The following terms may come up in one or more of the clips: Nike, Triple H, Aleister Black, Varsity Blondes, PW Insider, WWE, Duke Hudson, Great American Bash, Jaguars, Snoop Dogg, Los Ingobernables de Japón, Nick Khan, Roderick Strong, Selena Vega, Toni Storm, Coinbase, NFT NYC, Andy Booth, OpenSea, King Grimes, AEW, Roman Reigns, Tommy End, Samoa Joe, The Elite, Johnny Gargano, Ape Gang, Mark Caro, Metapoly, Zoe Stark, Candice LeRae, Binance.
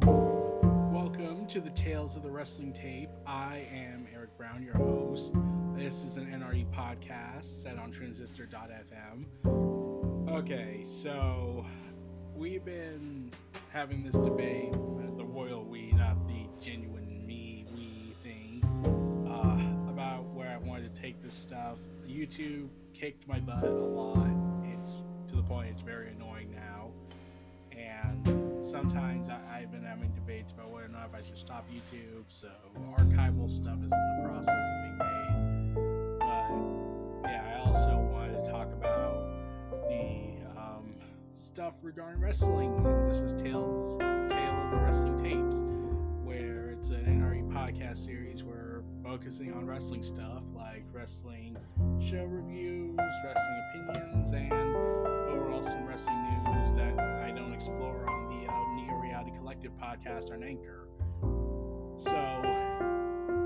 Welcome to the Tales of the Wrestling Tape. I am Eric Brown, your host. This is an NRE podcast set on transistor.fm. Okay, so we've been having this debate, the royal we, not the genuine me, we thing, about where I wanted to take this stuff. YouTube kicked my butt a lot. To the point it's very annoying now, and sometimes I've been having debates about whether or not if I should stop YouTube, so archival stuff is in the process of being made. But yeah, I also wanted to talk about the stuff regarding wrestling, and this is Tale of the Wrestling Tapes, where it's an NRE podcast series where we're focusing on wrestling stuff like wrestling show reviews, wrestling opinions, and some wrestling news that I don't explore on the Neo Reality Collective podcast on Anchor. So,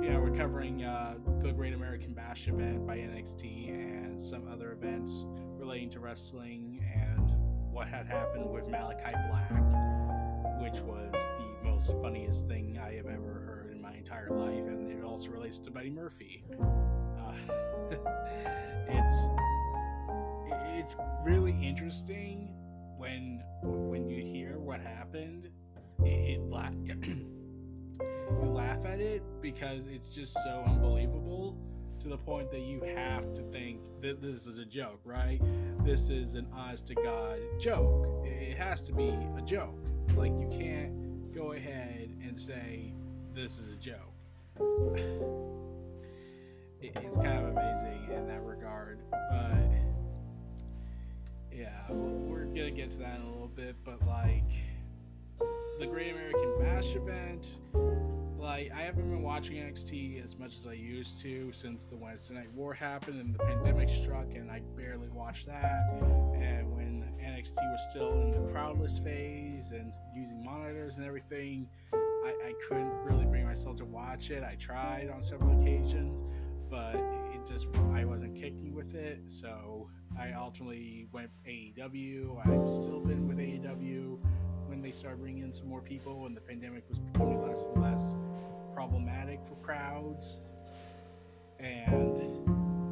yeah, we're covering the Great American Bash event by NXT and some other events relating to wrestling and what had happened with Malakai Black, which was the most funniest thing I have ever heard in my entire life, and it also relates to Buddy Murphy. It's really interesting when you hear what happened. You laugh at it because it's just so unbelievable to the point that you have to think that this is a joke, right? This is an honest to God joke. It has to be a joke. Like, you can't go ahead and say this is a joke. It's kind of amazing in that regard, but yeah, we're gonna get to that in a little bit, but like the Great American Bash event, like I haven't been watching NXT as much as I used to since the Wednesday Night War happened and the pandemic struck, and I barely watched that. And when NXT was still in the crowdless phase and using monitors and everything, I couldn't really bring myself to watch it. I tried on several occasions, but I wasn't kicking with it, so I ultimately went AEW. I've still been with AEW when they started bringing in some more people and the pandemic was becoming less and less problematic for crowds. And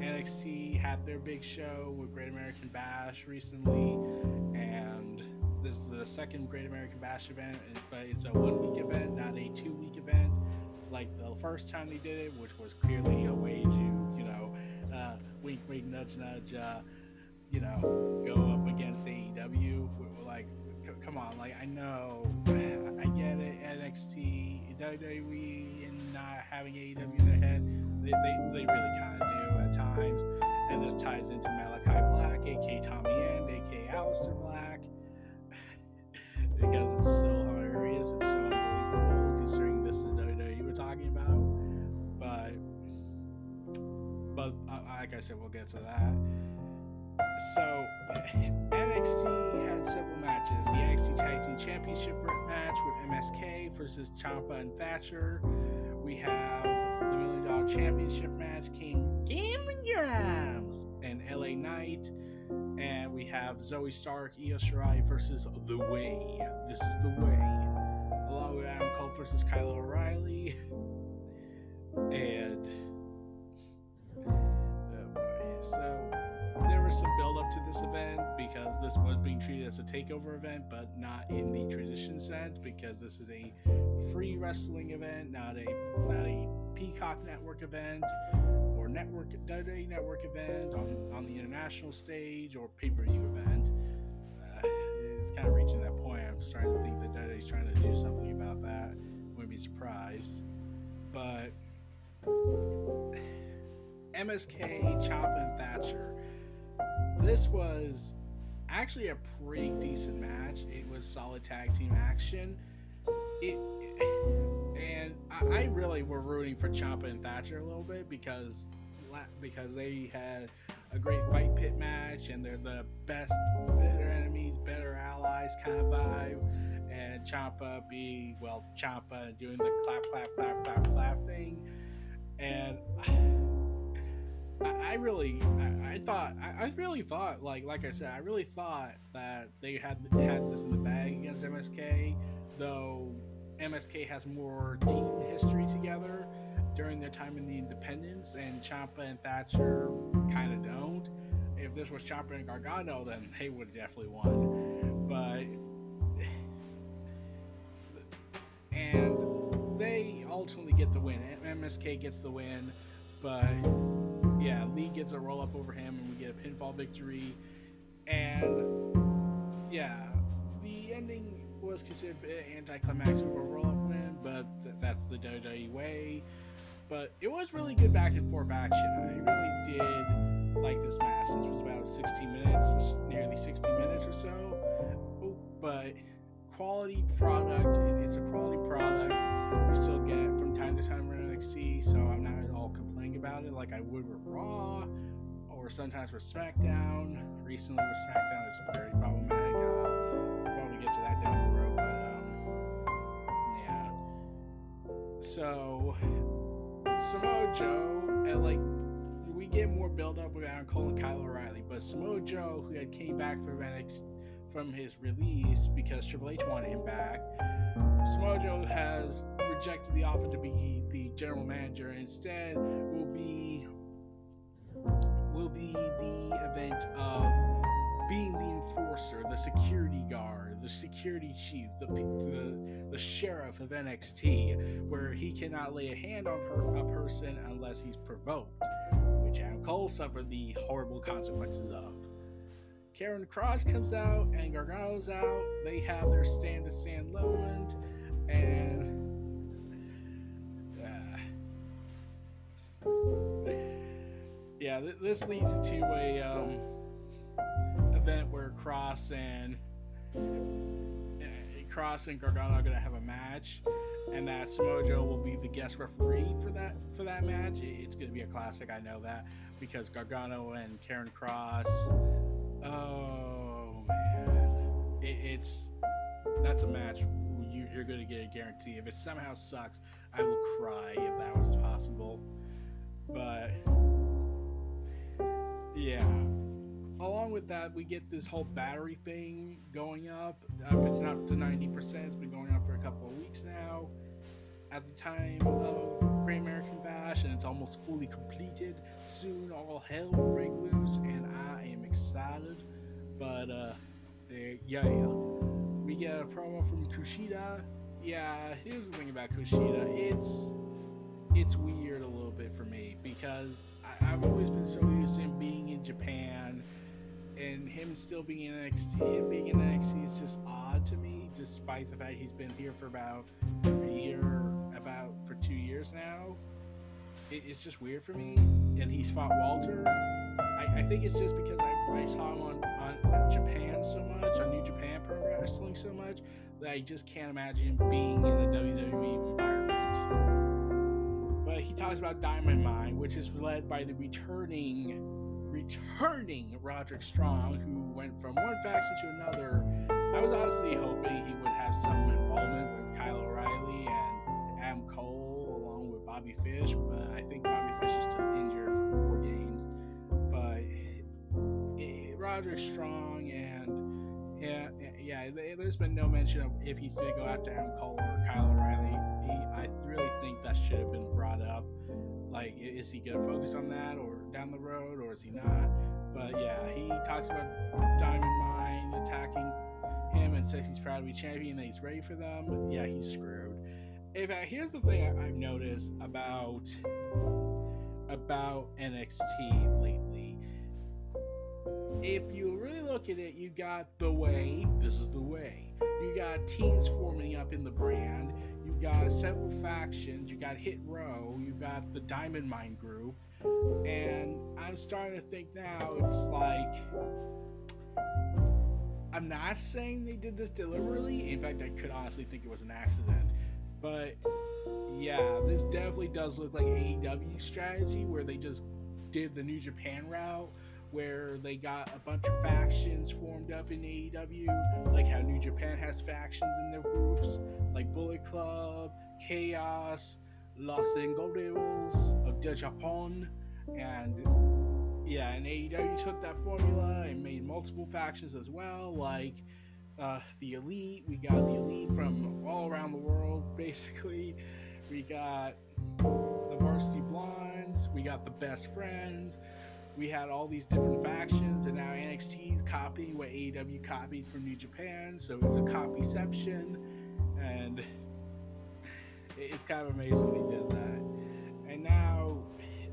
NXT had their big show with Great American Bash recently, and this is the second Great American Bash event, but it's a one-week event, not a two-week event like the first time they did it, which was clearly a way to, you know, wink, wink, nudge, nudge, you know, go up against AEW. We're like, come on, like, I know, I get it, NXT, WWE, and not having AEW in their head, they really kind of do at times, and this ties into Malakai Black, a.k.a. Tommy End, a.k.a. Aleister Black, because it's so hilarious, it's so unbelievable, considering this is WWE we're talking about, but like I said, we'll get to that. So, NXT had several matches. The NXT Tag Team Championship match with MSK versus Ciampa and Thatcher. We have the Million Dollar Championship match, King Grimes and LA Knight. And we have Zoe Stark, Io Shirai versus The Way. This is The Way. Along with Adam Cole versus Kyle O'Reilly. And... oh boy. So, there was some build-up to this event because this was being treated as a takeover event, but not in the tradition sense, because this is a free wrestling event, not a Peacock Network event, or WWE Network event on the international stage, or pay-per-view event. It's kind of reaching that point. I'm starting to think that WWE's trying to do something about that. Wouldn't be surprised. But MSK, Ciampa, and Thatcher. This was actually a pretty decent match. It was solid tag team action. I really were rooting for Ciampa and Thatcher a little bit because they had a great fight pit match, and they're the best, better enemies, better allies kind of vibe. And Ciampa being, well, Ciampa doing the clap, clap, clap, clap, clap thing. And I really thought that they had this in the bag against MSK, though. MSK has more team history together during their time in the independents, and Ciampa and Thatcher kind of don't. If this was Ciampa and Gargano, then they would have definitely won. And they ultimately get the win. MSK gets the win, but yeah, Lee gets a roll up over him, and we get a pinfall victory. And yeah, the ending was considered a bit anticlimactic for a roll-up win, but that's the WWE way. But it was really good back-and-forth action. I really did like this match. This was about 16 minutes, nearly 60 minutes or so. But quality product, it's a quality product we still get from time to time on NXT, so I'm not at all complaining about it like I would with Raw, or sometimes with SmackDown. Recently with SmackDown, it's very problematic. Get to that down the road, but yeah. So Samoa Joe, and we get more build up with Adam Cole and Kyle O'Reilly, but Samoa Joe, who had came back from NXT from his release because Triple H wanted him back, Samoa Joe has rejected the offer to be the general manager. Instead, will be the event of being the enforcer, the security guard, the security chief, the sheriff of NXT, where he cannot lay a hand on a person unless he's provoked, which Adam Cole suffered the horrible consequences of. Karrion Kross comes out and Gargano's out. They have their stand-to-stand moment, and yeah, this leads to a event where Kross and Gargano are gonna have a match, and that Samoa Joe will be the guest referee for that match. It's gonna be a classic, I know that, because Gargano and Karrion Kross. Oh man, that's a match you're gonna get a guarantee. If it somehow sucks, I will cry if that was possible. But yeah. Along with that, we get this whole battery thing going up. It's not up to 90%. It's been going on for a couple of weeks now. At the time of Great American Bash, and it's almost fully completed. Soon, all hell will break loose, and I am excited. But we get a promo from KUSHIDA. Yeah, here's the thing about KUSHIDA. It's weird a little bit for me, because I've always been so used to him being in Japan. And him still being in NXT, is just odd to me, despite the fact he's been here for about 2 years now. It's just weird for me. And he's fought Walter. I think it's just because I saw him on Japan so much, on New Japan Pro Wrestling so much, that I just can't imagine him being in the WWE environment. But he talks about Diamond Mine, which is led by the returning Roderick Strong, who went from one faction to another. I was honestly hoping he would have some involvement with Kyle O'Reilly and Adam Cole, along with Bobby Fish, but I think Bobby Fish is still injured from 4 games. But Roderick Strong, and yeah, there's been no mention of if he's going to go out to Adam Cole or Kyle O'Reilly. I really think that should have been brought up. Like, is he going to focus on that or down the road, or is he not? But yeah, he talks about Diamond Mine attacking him and says he's proud to be champion, that he's ready for them. But yeah, he's screwed. In fact, here's the thing I've noticed about NXT lately. If you really look at it, you got The Way. This is The Way. You got teams forming up in the brand. You got several factions. You got Hit Row. You got the Diamond Mine group. And I'm starting to think now, it's like, I'm not saying they did this deliberately. In fact, I could honestly think it was an accident. But yeah, this definitely does look like AEW strategy, where they just did the New Japan route, where they got a bunch of factions formed up in AEW, like how New Japan has factions in their groups, like Bullet Club, Chaos, Los Ingobernables of Japón, and yeah, and AEW took that formula and made multiple factions as well, like the Elite. We got the Elite from all around the world, basically. We got the Varsity Blondes. We got the Best Friends. We had all these different factions, and now NXT is copying what AEW copied from New Japan, so it's a copyception, and it's kind of amazing they did that. And now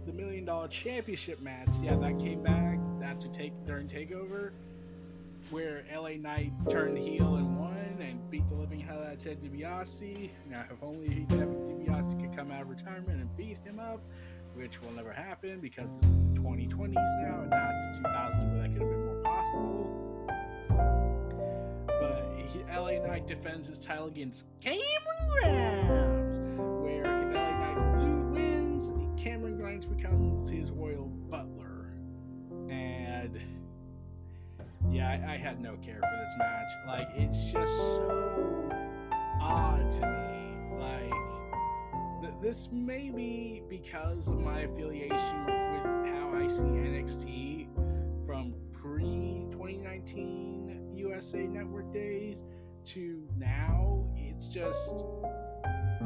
the $1 million championship match, yeah, that came back after during TakeOver, where LA Knight turned heel and won and beat the living hell out of Ted DiBiase. Now, if only DiBiase could come out of retirement and beat him up, which will never happen because this is the 2020s now and not the 2000s where that could have been more possible. But LA Knight defends his title against Cameron Grimes, where if LA Knight wins, Cameron Grimes becomes his royal butler. And yeah, I had no care for this match. Like, it's just so odd to me. Like, this may be because of my affiliation with how I see NXT from pre-2019 USA Network days to now. It's just,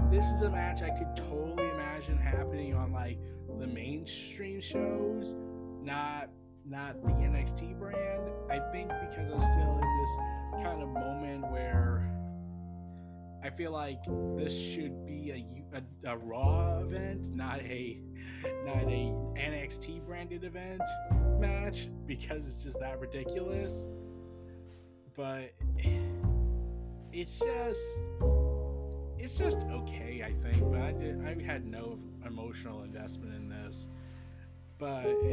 this is a match I could totally imagine happening on, like, the mainstream shows, not the NXT brand. I think because I'm still in this kind of moment where I feel like this should be a Raw event, not a NXT branded event match, because it's just that ridiculous. But it's just okay, I think. But I had no emotional investment in this. But oh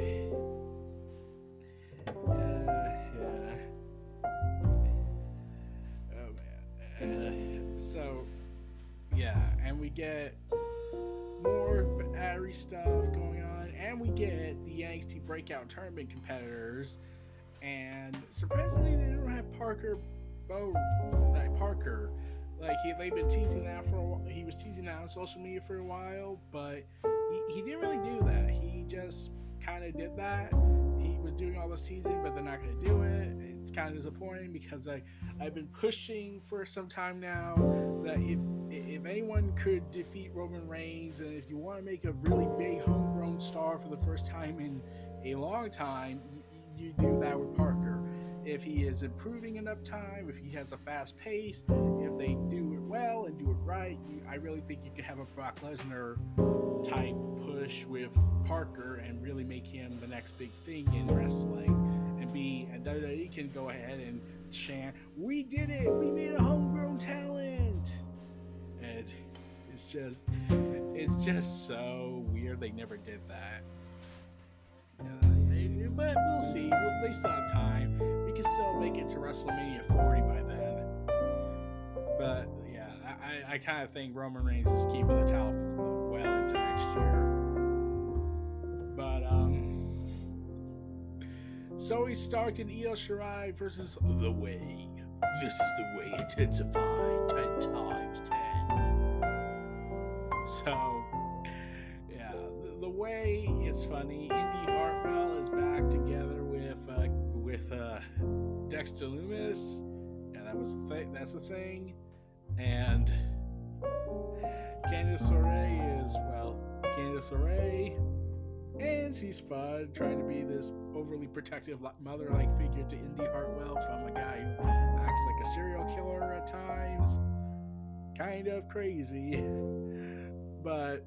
man. So yeah, and we get more battery stuff going on, and we get the NXT breakout tournament competitors, and surprisingly they don't have Parker. Like, they've been teasing that for a while. He was teasing that on social media for a while, but he didn't really do that. He just kind of did that. He was doing all the teasing, but they're not going to do it. It's kind of disappointing because I've been pushing for some time now that if anyone could defeat Roman Reigns, and if you want to make a really big homegrown star for the first time in a long time, you do that with Parker. If he is improving enough time, if he has a fast pace, if they do it well and do it right, I really think you could have a Brock Lesnar type push with Parker and really make him the next big thing in wrestling, and WWE can go ahead and chant, "We did it! We made a homegrown talent!" And it's just so weird they never did that. But we'll see. They still have time. We can still make it to WrestleMania 40 by then. But yeah, I kind of think Roman Reigns is keeping the towel well into next year. But Zoe Stark and Io Shirai versus The Way. This is The Way intensified 10 times 10. So yeah, The Way is funny. Indy Hartwell is back together with with Dexter Loomis. Yeah, that was the thing. That's the thing. And Candice LeRae is, well, Candice LeRae. And she's fun, trying to be this overly protective mother-like figure to Indy Hartwell from a guy who acts like a serial killer at times. Kind of crazy. But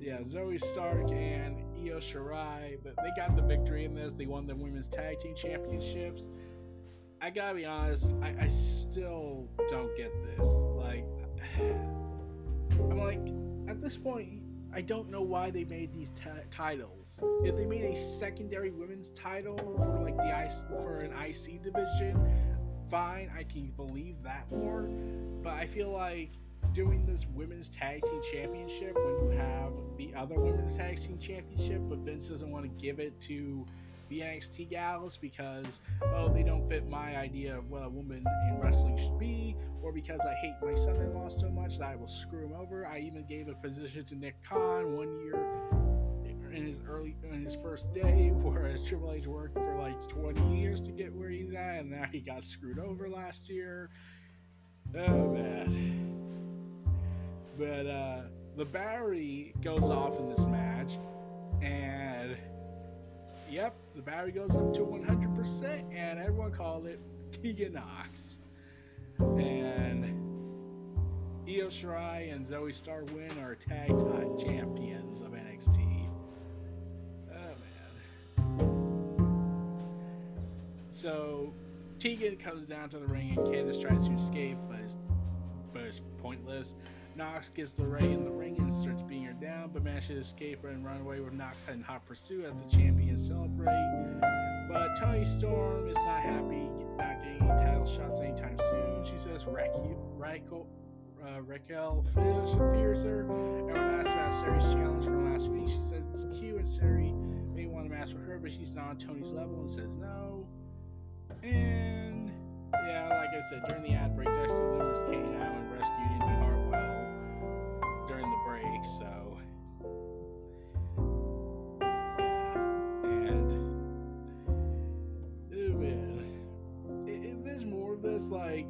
yeah, Zoe Stark and Io Shirai, they got the victory in this. They won the Women's Tag Team Championships. I gotta be honest, I still don't get this. Like, I'm like, at this point, I don't know why they made these titles. If they made a secondary women's title for like for an IC division, fine, I can believe that more. But I feel like doing this women's tag team championship when you have the other women's tag team championship, but Vince doesn't want to give it to the NXT gals because, oh, they don't fit my idea of what a woman in wrestling should be, or because I hate my son-in-law so much that I will screw him over. I even gave a position to Nick Khan one year in his first day, whereas Triple H worked for like 20 years to get where he's at, and now he got screwed over last year. Oh, man. But the battery goes off in this match, and yep, the battery goes up to 100%, and everyone called it Tegan Nox. And Io Shirai and Zoe Stark win our tag team champions of NXT. Oh, man. So Tegan comes down to the ring, and Candice tries to escape, but it's pointless. Nox gets LeRae in the ring and starts beating her down, but manages to escape her and run away with Nox in hot pursuit as the champions celebrate. But Toni Storm is not happy, not getting any title shots anytime soon. She says Raquel fears her. And when asked about Sari's challenge from last week, she says Q and Sari may want to match with her, but she's not on Tony's level and says no. And yeah, like I said, during the ad break, Dexter Loomis came out and rescued Indy Hartwell during the break, so. And, oh man, there's more of this, like,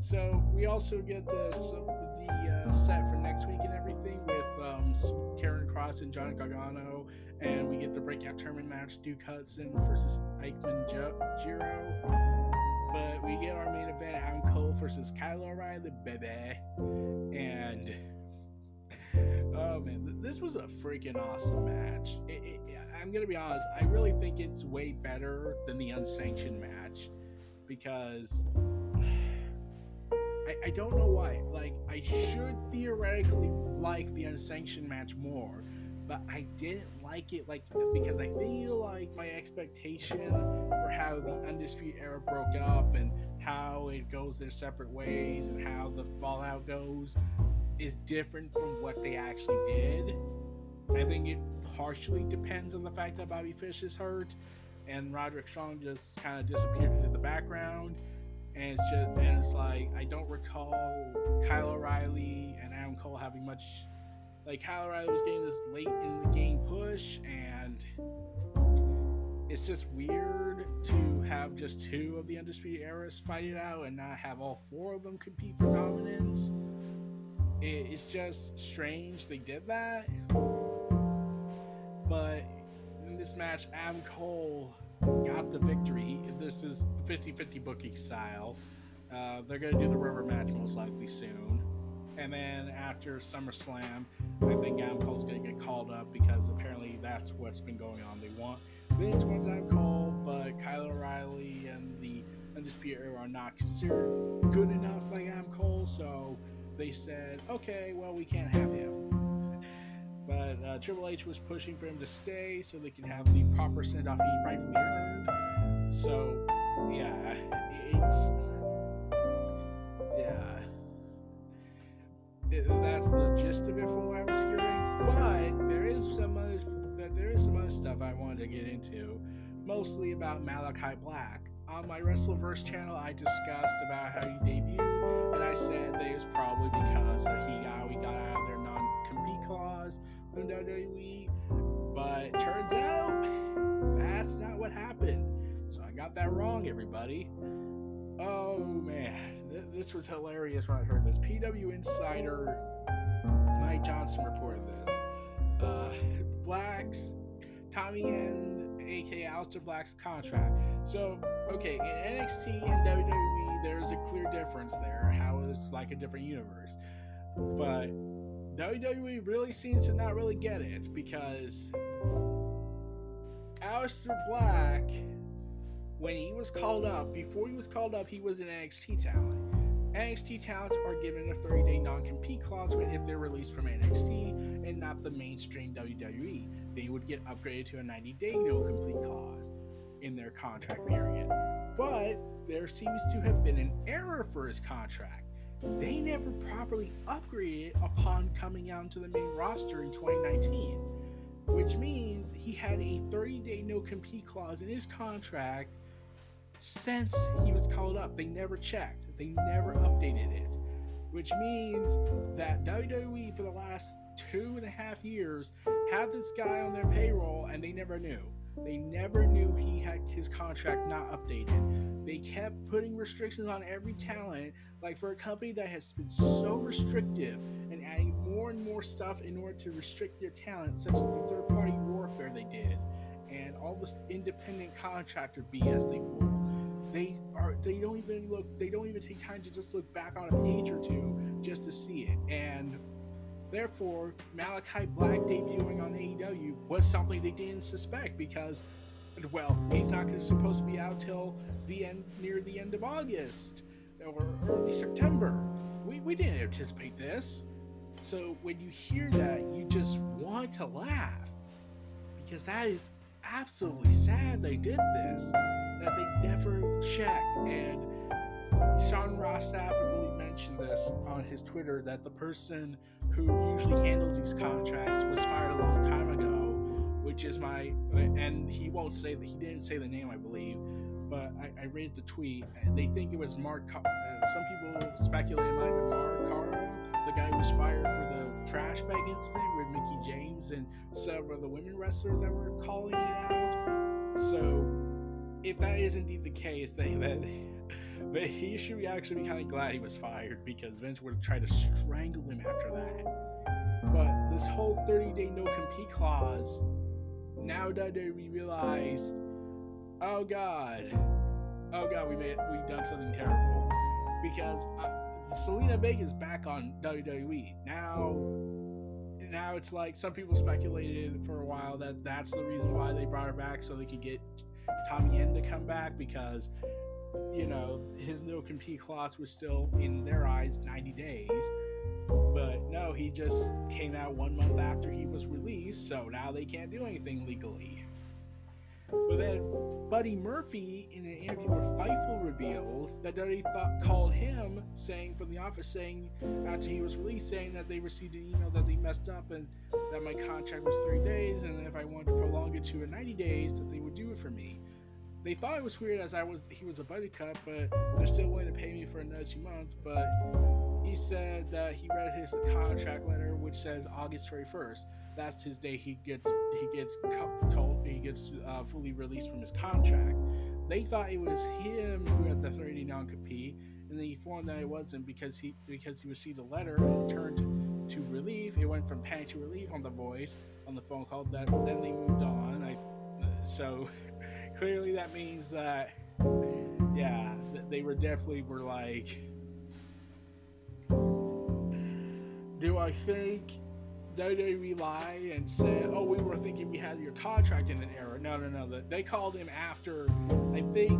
so we also get this, the set for next week and everything with Karrion Kross and Johnny Gargano, and we get the breakout tournament match, Duke Hudson versus Eichmann Jiro. But we get our main event, Adam Cole versus Kyle O'Reilly, baby. And, oh man, this was a freaking awesome match. I'm going to be honest, I really think it's way better than the unsanctioned match. Because I don't know why. Like, I should theoretically like the unsanctioned match more. But I didn't like it, like, because I feel like my expectation for how the Undisputed Era broke up and how it goes their separate ways and how the fallout goes is different from what they actually did. I think it partially depends on the fact that Bobby Fish is hurt and Roderick Strong just kind of disappeared into the background. And it's just, and it's like, I don't recall Kyle O'Reilly and Adam Cole having much. Like, Kyle O'Reilly was getting this late in the game push, and it's just weird to have just two of the Undisputed Eras fight it out and not have all four of them compete for dominance. It's just strange they did that. But in this match, Adam Cole got the victory. This is 50-50 booking style. They're going to do the rubber match most likely soon. And then after SummerSlam, I think Adam Cole's going to get called up because apparently that's what's been going on. They want Vince wants Adam Cole, but Kyle O'Reilly and the Undisputed Era are not considered good enough like Adam Cole, so they said, okay, well, we can't have him. But Triple H was pushing for him to stay so they can have the proper send-off he rightfully earned. So, yeah, that's the gist of it from what I was hearing, but there is some other stuff I wanted to get into, mostly about Malakai Black. On my Wrestleverse channel, I discussed about how he debuted, and I said that it was probably because he got out of their non-compete clause from WWE, but turns out that's what happened. So I got that wrong, everybody. Oh, man. This was hilarious when I heard this. PW Insider Mike Johnson reported this. Black's Tommy End, a.k.a. Aleister Black's contract. So, okay, in NXT and WWE, there's a clear difference there, how it's like a different universe. But WWE really seems to not really get it, because Aleister Black, when he was called up, before he was called up, he was an NXT talent. NXT talents are given a 30-day non-compete clause if they're released from NXT and not the mainstream WWE. They would get upgraded to a 90-day no-compete clause in their contract period. But there seems to have been an error for his contract. They never properly upgraded it upon coming out into the main roster in 2019, which means he had a 30-day no-compete clause in his contract since he was called up. They never checked. They never updated it, which means that WWE for the last 2.5 years had this guy on their payroll and they never knew. They never knew he had his contract not updated. They kept putting restrictions on every talent, like for a company that has been so restrictive and adding more and more stuff in order to restrict their talent, such as the third-party warfare they did and all this independent contractor BS they pulled. They don't even take time to just look back on a page or two just to see it. And therefore, Malakai Black debuting on AEW was something they didn't suspect because, well, he's not supposed to be out till the end, near the end of August or early September. We didn't anticipate this. So when you hear that, you just want to laugh because that is absolutely sad they did this, that they never checked. And Sean Ross Sapp really mentioned this on his Twitter, that the person who usually handles these contracts was fired a long time ago, which is and he won't say that, he didn't say the name, I believe, but I read the tweet and they think it was Mark. Some people speculate it might have been Mark Caro, the guy who was fired for the trash bag incident with Mickie James and several of the women wrestlers that were calling it out. So if that is indeed the case, that he should be actually kind of glad he was fired, because Vince would have tried to strangle him after that. But this whole 30-day no-compete clause, now WWE realized, oh god, we've done something terrible, because Selena Vega is back on WWE now. Now it's like, some people speculated for a while that that's the reason why they brought her back, so they could get Tommy End to come back, because you know his no-compete clause was still, in their eyes, 90 days. But no, he just came out 1 month after he was released, so now they can't do anything legally. But then Buddy Murphy, in an interview with Fightful, revealed that WWE called him, saying from the office, saying after he was released, saying that they received an email that they messed up and that my contract was 3 days, and if I wanted to prolong it to 90 days, that they would do it for me. They thought it was weird as he was a budget cut, but they're still willing to pay me for another 2 months. But he said that he read his contract letter, which says August 31st. That's his day he gets fully released from his contract. They thought it was him who had the 30-day non-compete, and then he informed that it wasn't, because he received a letter and turned to relief. It went from panic to relief on the voice, on the phone call. Then they moved on. So clearly that means that, yeah, they were definitely were like, do I think WWE lied and said, oh, we were thinking we had your contract in an error? No. They called him after. I think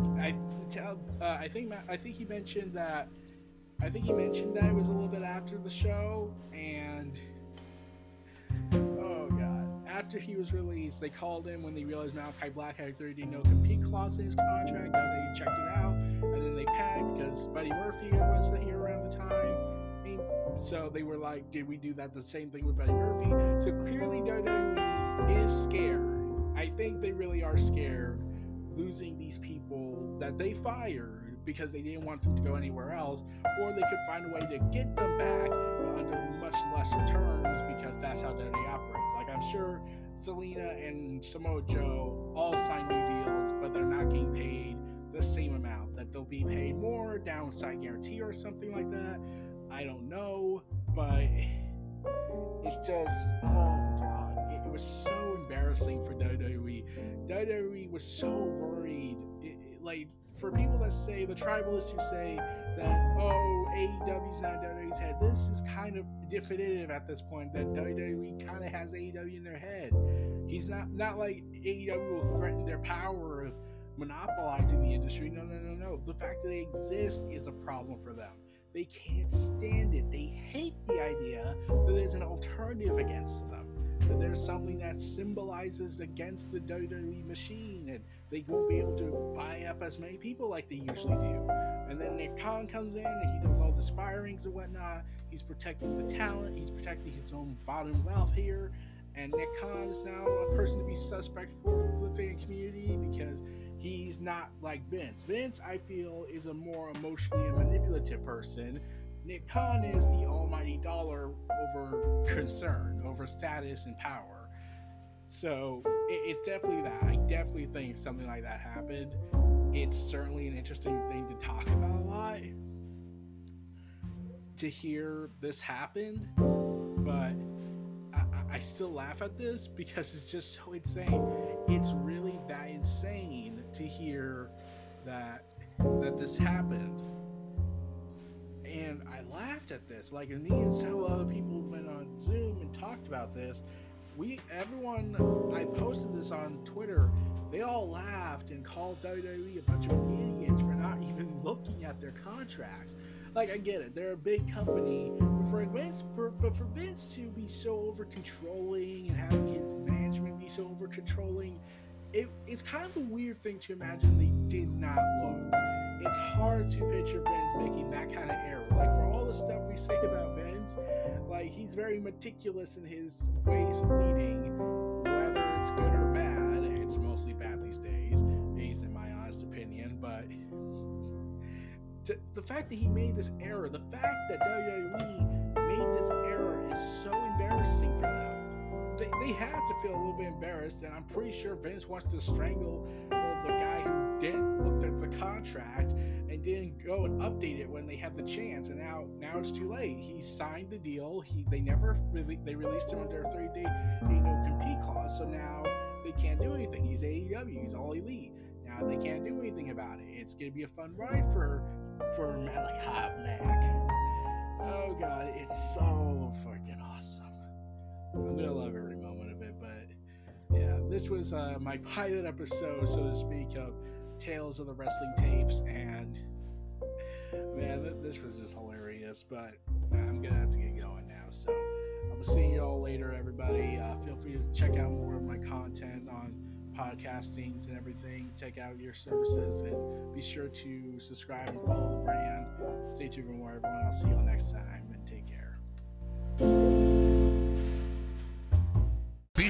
he mentioned that it was a little bit after the show, and oh god, after he was released, they called him when they realized Malakai Black had a 30-day no-compete clause in his contract. They checked it out, and then they panicked because Buddy Murphy wasn't here around the time. So they were like, did we do that? The same thing with Buddy Murphy. So clearly WWE is scared. I think they really are scared losing these people that they fired because they didn't want them to go anywhere else, or they could find a way to get them back under much lesser terms, because that's how WWE operates. Like, I'm sure Selena and Samoa Joe all signed new deals, but he'll be paid more, downside guarantee or something like that. I don't know, but it's just, oh God, it was so embarrassing for WWE. WWE was so worried. Like, for people that say, the tribalists who say that, oh, AEW's not WWE's head, this is kind of definitive at this point that WWE kind of has AEW in their head. He's not like AEW will threaten their power of monopolizing the industry. No. The fact that they exist is a problem for them. They can't stand it. They hate the idea that there's an alternative against them, that there's something that symbolizes against the WWE machine, and they won't be able to buy up as many people like they usually do. And then Nick Khan comes in and he does all the firings and whatnot. He's protecting the talent. He's protecting his own bottom wealth here. And Nick Khan is now a person to be suspect for the fan community because he's not like Vince. Vince, I feel, is a more emotionally manipulative person. Nick Khan is the almighty dollar over concern, over status and power. So it's definitely that. I definitely think something like that happened. It's certainly an interesting thing to talk about a lot, to hear this happen, but I still laugh at this because it's just so insane. It's really that insane to hear that this happened. And I laughed at this. Like, me and several other people went on Zoom and talked about this. Everyone, I posted this on Twitter. They all laughed and called WWE a bunch of idiots for not even looking at their contracts. Like, I get it. They're a big company. But for Vince to be so over-controlling and having his management be so over-controlling, it's kind of a weird thing to imagine they did not look. It's hard to picture Vince making that kind of error. Like, for all the stuff we say about Vince, like, he's very meticulous in his ways of leading, whether it's good or bad. It's mostly bad these days, at least in my honest opinion, but the fact that he made this error, the fact that WWE made this error is so embarrassing for them. They have to feel a little bit embarrassed, and I'm pretty sure Vince wants to strangle the guy who didn't look at the contract and didn't go and update it when they had the chance, and now it's too late. He signed the deal. They released him under a 30-day no-compete clause, so now they can't do anything. He's AEW. He's all elite. Now they can't do anything about it. It's going to be a fun ride for Malakai Black. Oh God, it's so freaking awesome. I'm gonna love every moment of it. But yeah, this was my pilot episode, so to speak, of Tales of the Wrestling Tapes, and man, this was just hilarious. But I'm gonna have to get going now, so I'll see you all later, everybody. Feel free to check out more of my content on podcastings and everything. Check out your services and be sure to subscribe and follow the brand. Stay tuned for more, everyone. I'll see you all next time, and take care. Be